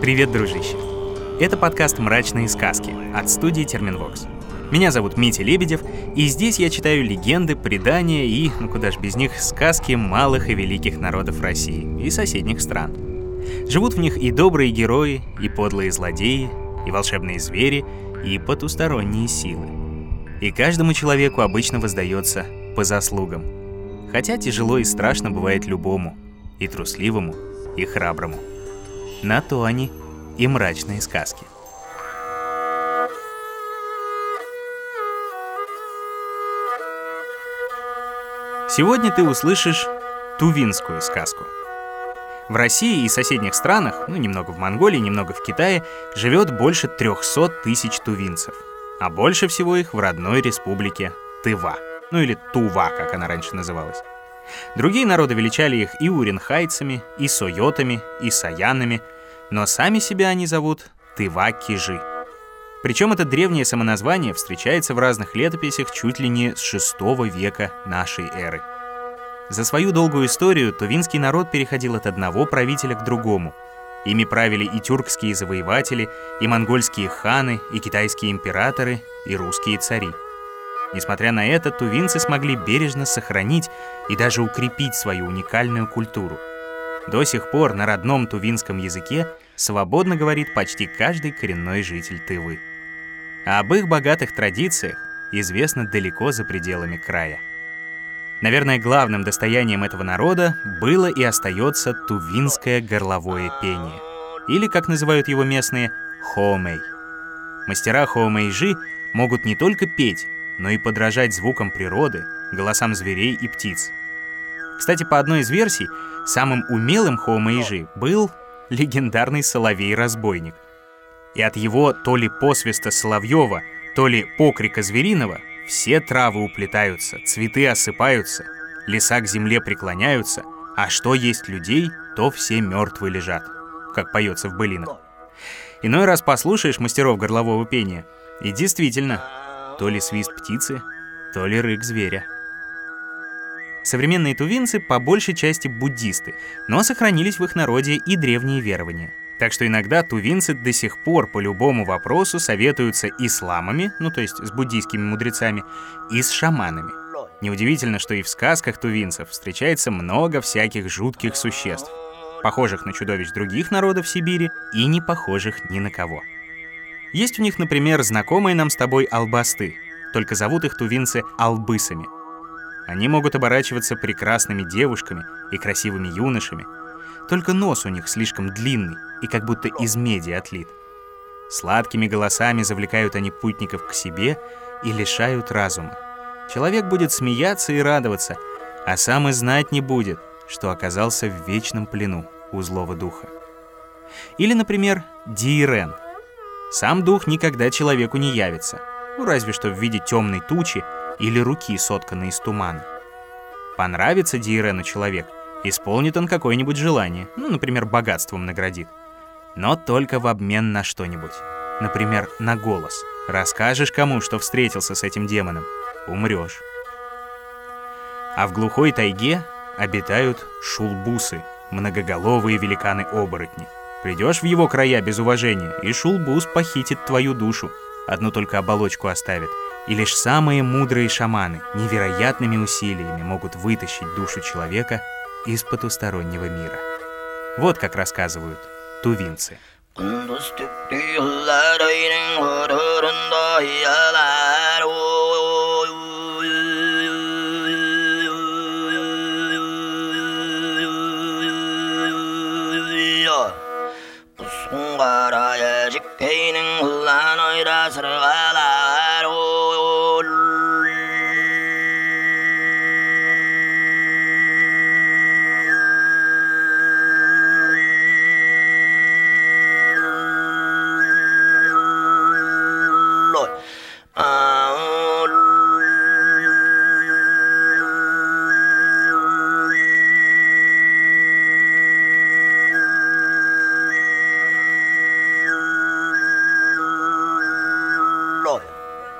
Привет, дружище! Это подкаст «Мрачные сказки» от студии Терминвокс. Меня зовут Митя Лебедев, и здесь я читаю легенды, предания и, куда ж без них, сказки малых и великих народов России и соседних стран. Живут в них и добрые герои, и подлые злодеи, и волшебные звери, и потусторонние силы. И каждому человеку обычно воздается по заслугам. Хотя тяжело и страшно бывает любому, и трусливому, и храброму. На то они и мрачные сказки. Сегодня ты услышишь тувинскую сказку. В России и соседних странах, немного в Монголии, немного в Китае, живет больше 300 тысяч тувинцев. А больше всего их в родной республике Тыва. Или Тува, как она раньше называлась. Другие народы величали их и уренхайцами, и сойотами, и саянами, но сами себя они зовут Тыва-кижи. Причем это древнее самоназвание встречается в разных летописях чуть ли не с VI века нашей эры. За свою долгую историю тувинский народ переходил от одного правителя к другому. Ими правили и тюркские завоеватели, и монгольские ханы, и китайские императоры, и русские цари. Несмотря на это, тувинцы смогли бережно сохранить и даже укрепить свою уникальную культуру. До сих пор на родном тувинском языке свободно говорит почти каждый коренной житель Тывы. А об их богатых традициях известно далеко за пределами края. Наверное, главным достоянием этого народа было и остается тувинское горловое пение, или, как называют его местные, хоомей. Мастера хоума-Ижи могут не только петь, но и подражать звукам природы, голосам зверей и птиц. Кстати, по одной из версий, самым умелым хоума-Ижи был легендарный соловей-разбойник. И от его то ли посвиста соловьева, то ли покрика звериного все травы уплетаются, цветы осыпаются, леса к земле преклоняются, а что есть людей, то все мертвы лежат, как поется в былинах. Иной раз послушаешь мастеров горлового пения, и действительно, то ли свист птицы, то ли рык зверя. Современные тувинцы по большей части буддисты, но сохранились в их народе и древние верования. Так что иногда тувинцы до сих пор по любому вопросу советуются и с ламами, то есть с буддийскими мудрецами, и с шаманами. Неудивительно, что и в сказках тувинцев встречается много всяких жутких существ, похожих на чудовищ других народов Сибири и не похожих ни на кого. Есть у них, например, знакомые нам с тобой албасты, только зовут их тувинцы албысами. Они могут оборачиваться прекрасными девушками и красивыми юношами, только нос у них слишком длинный и как будто из меди отлит. Сладкими голосами завлекают они путников к себе и лишают разума. Человек будет смеяться и радоваться, а сам и знать не будет, что оказался в вечном плену у злого духа. Или, например, Диерен. Сам дух никогда человеку не явится, разве что в виде темной тучи или руки, сотканной из тумана. Понравится Диерену человек, исполнит он какое-нибудь желание, например, богатством наградит. Но только в обмен на что-нибудь, например, на голос. Расскажешь кому, что встретился с этим демоном — умрешь. А в глухой тайге обитают шулбусы, многоголовые великаны-оборотни. Придешь в его края без уважения, и шулбус похитит твою душу. Одну только оболочку оставит. И лишь самые мудрые шаманы невероятными усилиями могут вытащить душу человека из потустороннего мира. Вот как рассказывают тувинцы.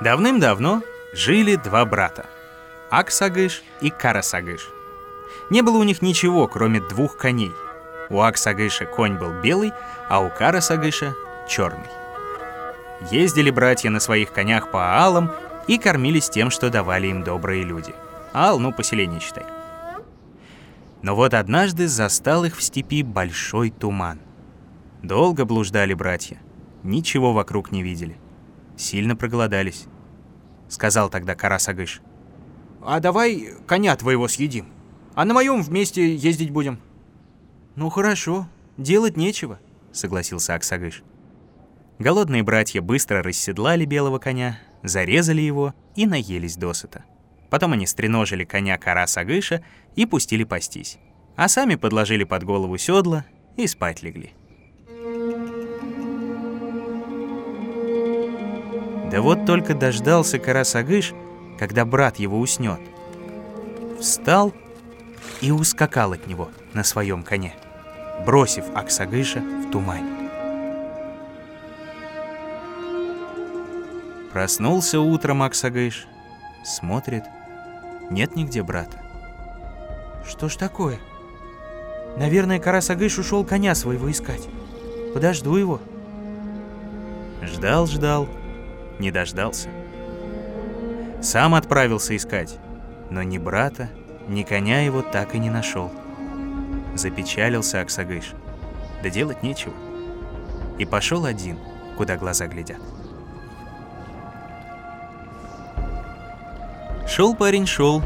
Давным-давно жили два брата — Ак-Сагыш и Кара-Сагыш. Не было у них ничего, кроме двух коней. У Ак-Сагыша конь был белый, а у Кара-Сагыша — черный. Ездили братья на своих конях по аалам и кормились тем, что давали им добрые люди. Аал, ну, поселение считай. Но вот однажды застал их в степи большой туман. Долго блуждали братья, ничего вокруг не видели. Сильно проголодались. Сказал тогда Кара-Сагыш: «А давай коня твоего съедим, а на моем вместе ездить будем». «Ну хорошо, делать нечего», — согласился Ак-Сагыш. Голодные братья быстро расседлали белого коня, зарезали его и наелись досыта. Потом они стреножили коня Кара-Сагыша и пустили пастись, а сами подложили под голову седла и спать легли. Да вот только дождался Кара-Сагыш, когда брат его уснет. Встал и ускакал от него на своем коне, бросив Ак-Сагыша в тумане. Проснулся утром Ак-Сагыш, смотрит, нет нигде брата. Что ж такое? Наверное, Кара-Сагыш ушел коня своего искать. Подожду его. Ждал-ждал, не дождался. Сам отправился искать, но ни брата, ни коня его так и не нашел. Запечалился Ак-Сагыш, да делать нечего. И пошел один, куда глаза глядят. Шел парень, шел,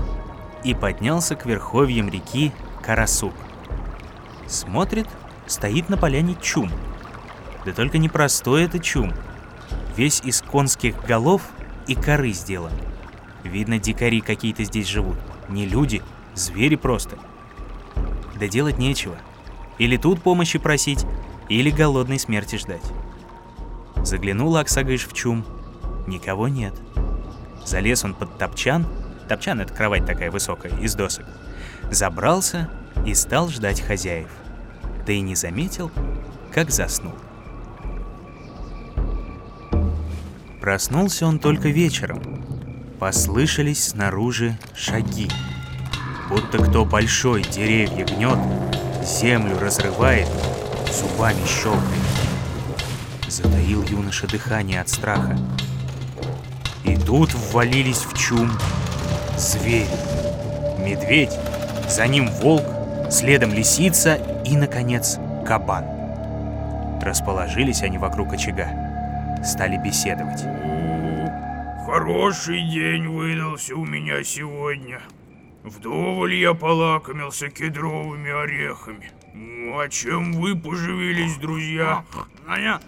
и поднялся к верховьям реки Кара-Сук. Смотрит, стоит на поляне чум. Да только не простой это чум. Весь из конских голов и коры сделан. Видно, дикари какие-то здесь живут. Не люди, звери просто. Да делать нечего. Или тут помощи просить, или голодной смерти ждать. Заглянул Ак-Сагыш в чум. Никого нет. Залез он под топчан. Топчан — это кровать такая высокая, из досок. Забрался и стал ждать хозяев. Да и не заметил, как заснул. Проснулся он только вечером. Послышались снаружи шаги. Будто кто большой деревья гнет, землю разрывает, зубами щелкает. Затаил юноша дыхание от страха. И тут ввалились в чум звери. Медведь, за ним волк, следом лисица и, наконец, кабан. Расположились они вокруг очага, стали беседовать. «Хороший день выдался у меня сегодня. Вдоволь я полакомился кедровыми орехами. Ну, а чем вы поживились, друзья?» «А я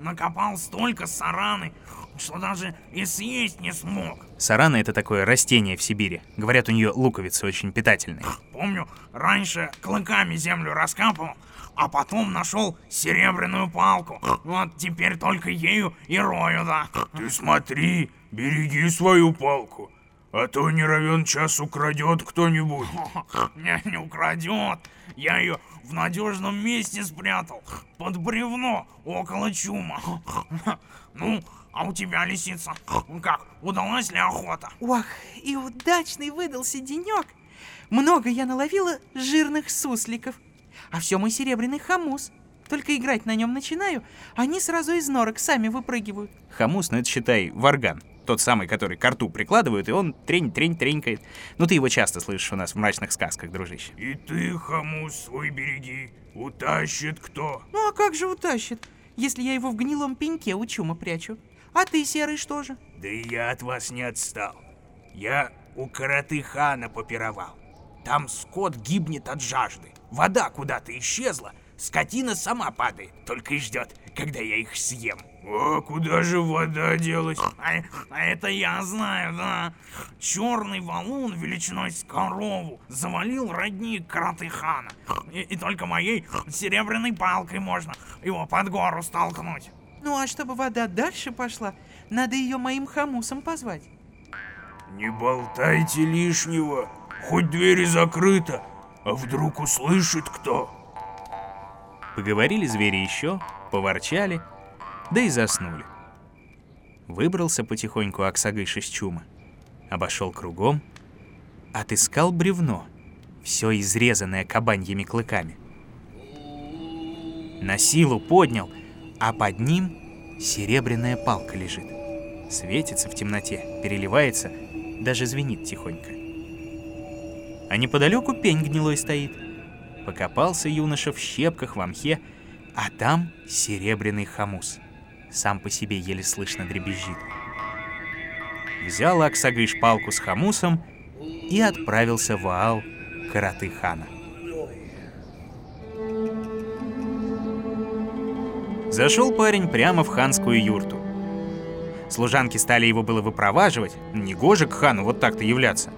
накопал столько сараны, что даже и съесть не смог». Сарана — это такое растение в Сибири. Говорят, у нее луковицы очень питательные. «Помню, раньше клыками землю раскапывал, а потом нашел серебряную палку. Вот теперь только ею и рою, да». «Ты смотри, береги свою палку, а то не равен час украдет кто-нибудь». «Меня не украдет. Я ее в надежном месте спрятал, под бревно, около чума. Ну, а у тебя, лисица, как, удалась ли охота?» «Ох, и удачный выдался денек. Много я наловила жирных сусликов, а все мой серебряный хамус. Только играть на нем начинаю, они сразу из норок сами выпрыгивают». Хамус, ну это считай варган, тот самый, который ко рту прикладывают, и он трень-трень-тренькает. Ну ты его часто слышишь у нас в «Мрачных сказках», дружище. «И ты хамус свой береги, утащит кто». «Ну а как же утащит, если я его в гнилом пеньке у чума прячу? А ты, серый, что же?» «Да и я от вас не отстал. Я у Караты-хана попировал. Там скот гибнет от жажды. Вода куда-то исчезла, скотина сама падает, только и ждет, когда я их съем». «А куда же вода делась?» А это я знаю, да. Черный валун величиной с корову завалил родник Караты-хана. И только моей серебряной палкой можно его под гору столкнуть». «Ну а чтобы вода дальше пошла, надо ее моим хамусом позвать». «Не болтайте лишнего, хоть двери закрыта, а вдруг услышит кто». Поговорили звери еще, поворчали, да и заснули. Выбрался потихоньку Ак-Сагыш из чума, обошел кругом, отыскал бревно, все изрезанное кабаньими клыками. На силу поднял, а под ним серебряная палка лежит. Светится в темноте, переливается, даже звенит тихонько. А неподалеку пень гнилой стоит. Покопался юноша в щепках, в мхе, а там серебряный хамус. Сам по себе еле слышно дребезжит. Взял Ак-Сагыш палку с хамусом и отправился в аал Караты-хана. Зашел парень прямо в ханскую юрту. Служанки стали его было выпроваживать, негоже к хану вот так-то являться.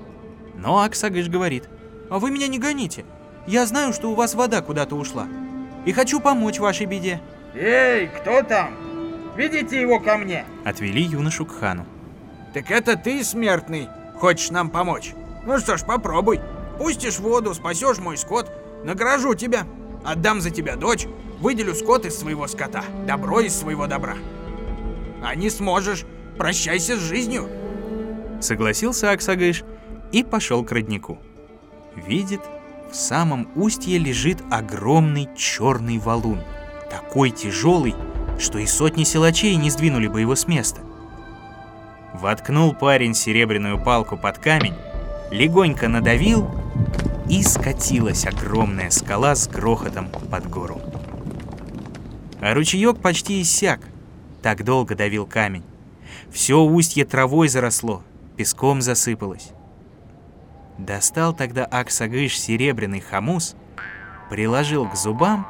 Но Ак-Сагыш говорит: «А вы меня не гоните, я знаю, что у вас вода куда-то ушла, и хочу помочь вашей беде». «Эй, кто там? Ведите его ко мне!» Отвели юношу к хану. «Так это ты, смертный, хочешь нам помочь? Ну что ж, попробуй. Пустишь воду, спасешь мой скот, награжу тебя. Отдам за тебя дочь, выделю скот из своего скота, добро из своего добра. А не сможешь, прощайся с жизнью». Согласился Ак-Сагыш и пошел к роднику. Видит, в самом устье лежит огромный черный валун, такой тяжелый, что и сотни силачей не сдвинули бы его с места. Воткнул парень серебряную палку под камень, легонько надавил, и скатилась огромная скала с грохотом под гору. А ручеек почти иссяк, так долго давил камень. Все устье травой заросло, песком засыпалось. Достал тогда Ак-Сагыш серебряный хамус, приложил к зубам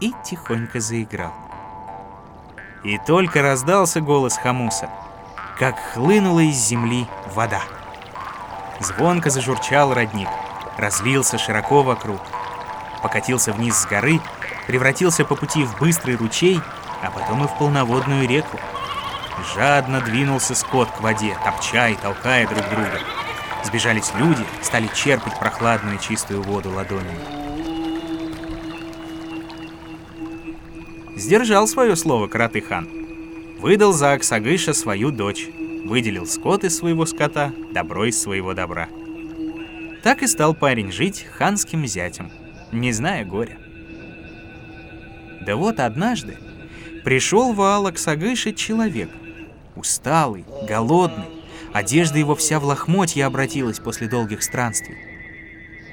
и тихонько заиграл. И только раздался голос хамуса, как хлынула из земли вода. Звонко зажурчал родник, разлился широко вокруг, покатился вниз с горы, превратился по пути в быстрый ручей, а потом и в полноводную реку. Жадно двинулся скот к воде, топча и толкая друг друга. Сбежались люди, стали черпать прохладную чистую воду ладонями. Сдержал свое слово Караты-хан. Выдал за Ак-Сагыша свою дочь, выделил скот из своего скота, добро из своего добра. Так и стал парень жить ханским зятем, не зная горя. Да вот однажды пришел в аал Ак-Сагыша человек, усталый, голодный, одежда его вся в лохмотья обратилась после долгих странствий.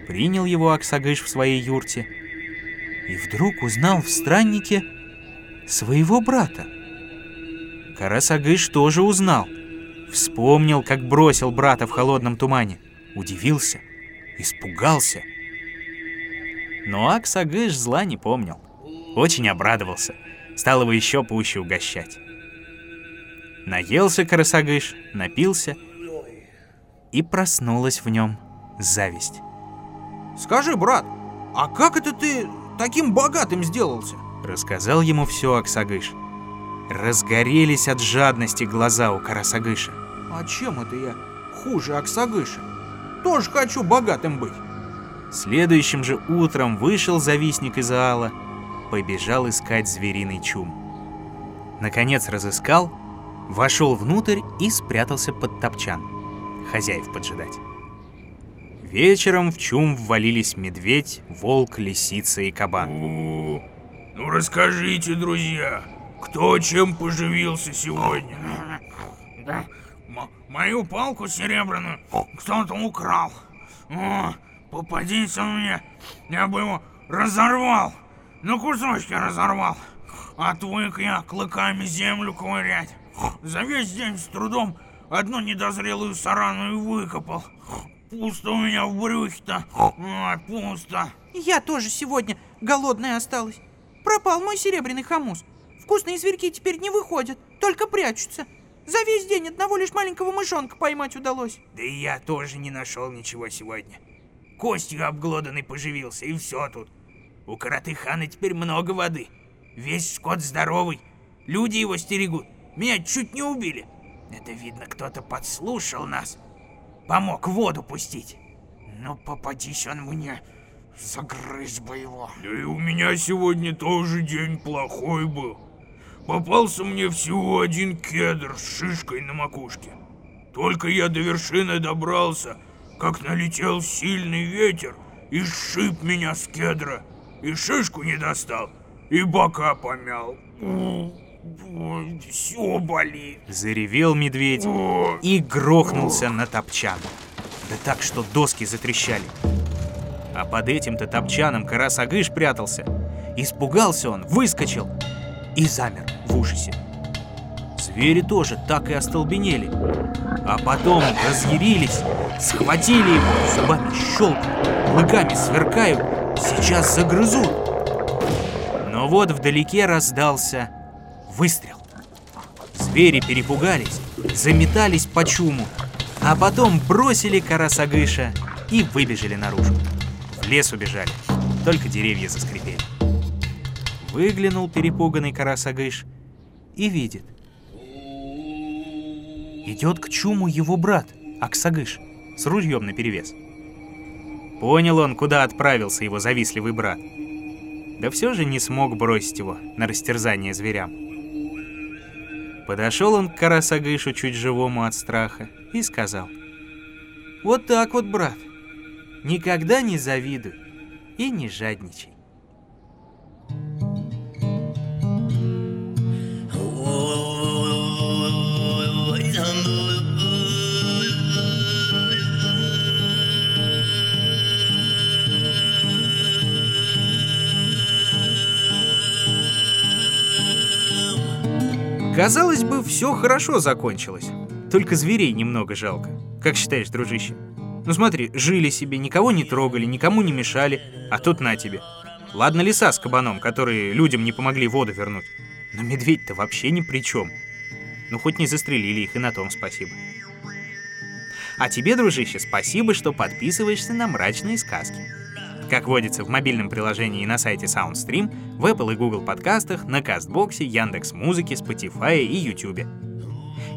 Принял его Ак-Сагыш в своей юрте и вдруг узнал в страннике своего брата. Кара-Сагыш тоже узнал. Вспомнил, как бросил брата в холодном тумане. Удивился, испугался. Но Ак-Сагыш зла не помнил. Очень обрадовался. Стал его еще пуще угощать. Наелся Кара-Сагыш, напился, и проснулась в нем зависть. «Скажи, брат, а как это ты таким богатым сделался?» Рассказал ему все Ак-Сагыш. Разгорелись от жадности глаза у Кара-Сагыша. «А чем это я хуже Ак-Сагыша? Тоже хочу богатым быть!» Следующим же утром вышел завистник из аала, побежал искать звериный чум. Наконец разыскал, вошел внутрь и спрятался под топчан, хозяев поджидать. Вечером в чум ввалились медведь, волк, лисица и кабан. «Ну расскажите, друзья, кто чем поживился сегодня? Мою палку серебряную кто-то украл. Попадись он мне, я бы его разорвал, на кусочки разорвал. Отвык я клыками землю ковырять. За весь день с трудом одну недозрелую сарану и выкопал. Пусто у меня в брюхе-то, пусто». «Я тоже сегодня голодная осталась. Пропал мой серебряный хамус. Вкусные зверьки теперь не выходят, только прячутся. За весь день одного лишь маленького мышонка поймать удалось». «Да и я тоже не нашел ничего сегодня. Костью обглоданный поживился, и все тут. У Караты-хана теперь много воды. Весь скот здоровый, люди его стерегут. Меня чуть не убили. Это, видно, кто-то подслушал нас, помог воду пустить. Ну, попадись он мне, загрыз бы его». «Да и у меня сегодня тоже день плохой был. Попался мне всего один кедр с шишкой на макушке. Только я до вершины добрался, как налетел сильный ветер и сшиб меня с кедра, и шишку не достал, и бока помял. Все болит. Заревел медведь и грохнулся на топчан. Да так, что доски затрещали. А под этим-то топчаном Кара-Сагыш прятался. Испугался он, выскочил и замер в ужасе. Звери тоже так и остолбенели. А потом разъярились, схватили его, зубами щелкают, клыками сверкают, сейчас загрызут. Но вот вдалеке раздался выстрел. Звери перепугались, заметались по чуму, а потом бросили Кара-Сагыша и выбежали наружу. В лес убежали, только деревья заскрипели. Выглянул перепуганный Кара-Сагыш и видит. Идет к чуму его брат, Ак-Сагыш, с ружьем наперевес. Понял он, куда отправился его завистливый брат. Да все же не смог бросить его на растерзание зверям. Подошел он к Кара-Сагышу, чуть живому от страха, и сказал: «Вот так вот, брат, никогда не завидуй и не жадничай». Казалось бы, все хорошо закончилось. Только зверей немного жалко. Как считаешь, дружище? Ну смотри, жили себе, никого не трогали, никому не мешали, а тут на тебе. Ладно, лиса с кабаном, которые людям не помогли воду вернуть. Но медведь-то вообще ни при чем. Ну хоть не застрелили их, и на том спасибо. А тебе, дружище, спасибо, что подписываешься на «Мрачные сказки». Как водится в мобильном приложении и на сайте Soundstream, в Apple и Google подкастах, на Castbox, Яндекс.Музыке, Spotify и YouTube.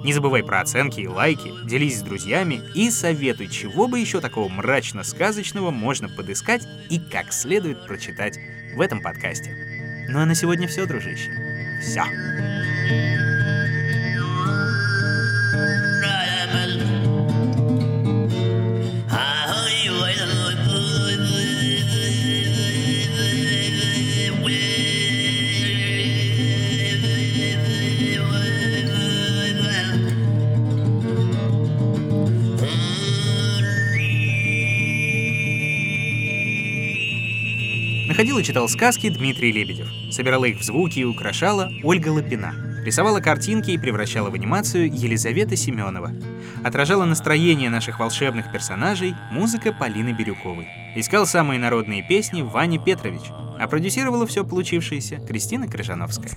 Не забывай про оценки и лайки, делись с друзьями и советуй, чего бы еще такого мрачно-сказочного можно подыскать и как следует прочитать в этом подкасте. Ну а на сегодня все, дружище. Все. Находил и читал сказки Дмитрий Лебедев. Собирала их в звуки и украшала Ольга Лапина. Рисовала картинки и превращала в анимацию Елизавета Семенова. Отражала настроение наших волшебных персонажей музыка Полины Бирюковой. Искал самые народные песни Ваня Петрович. А продюсировала все получившееся Кристина Крыжановская.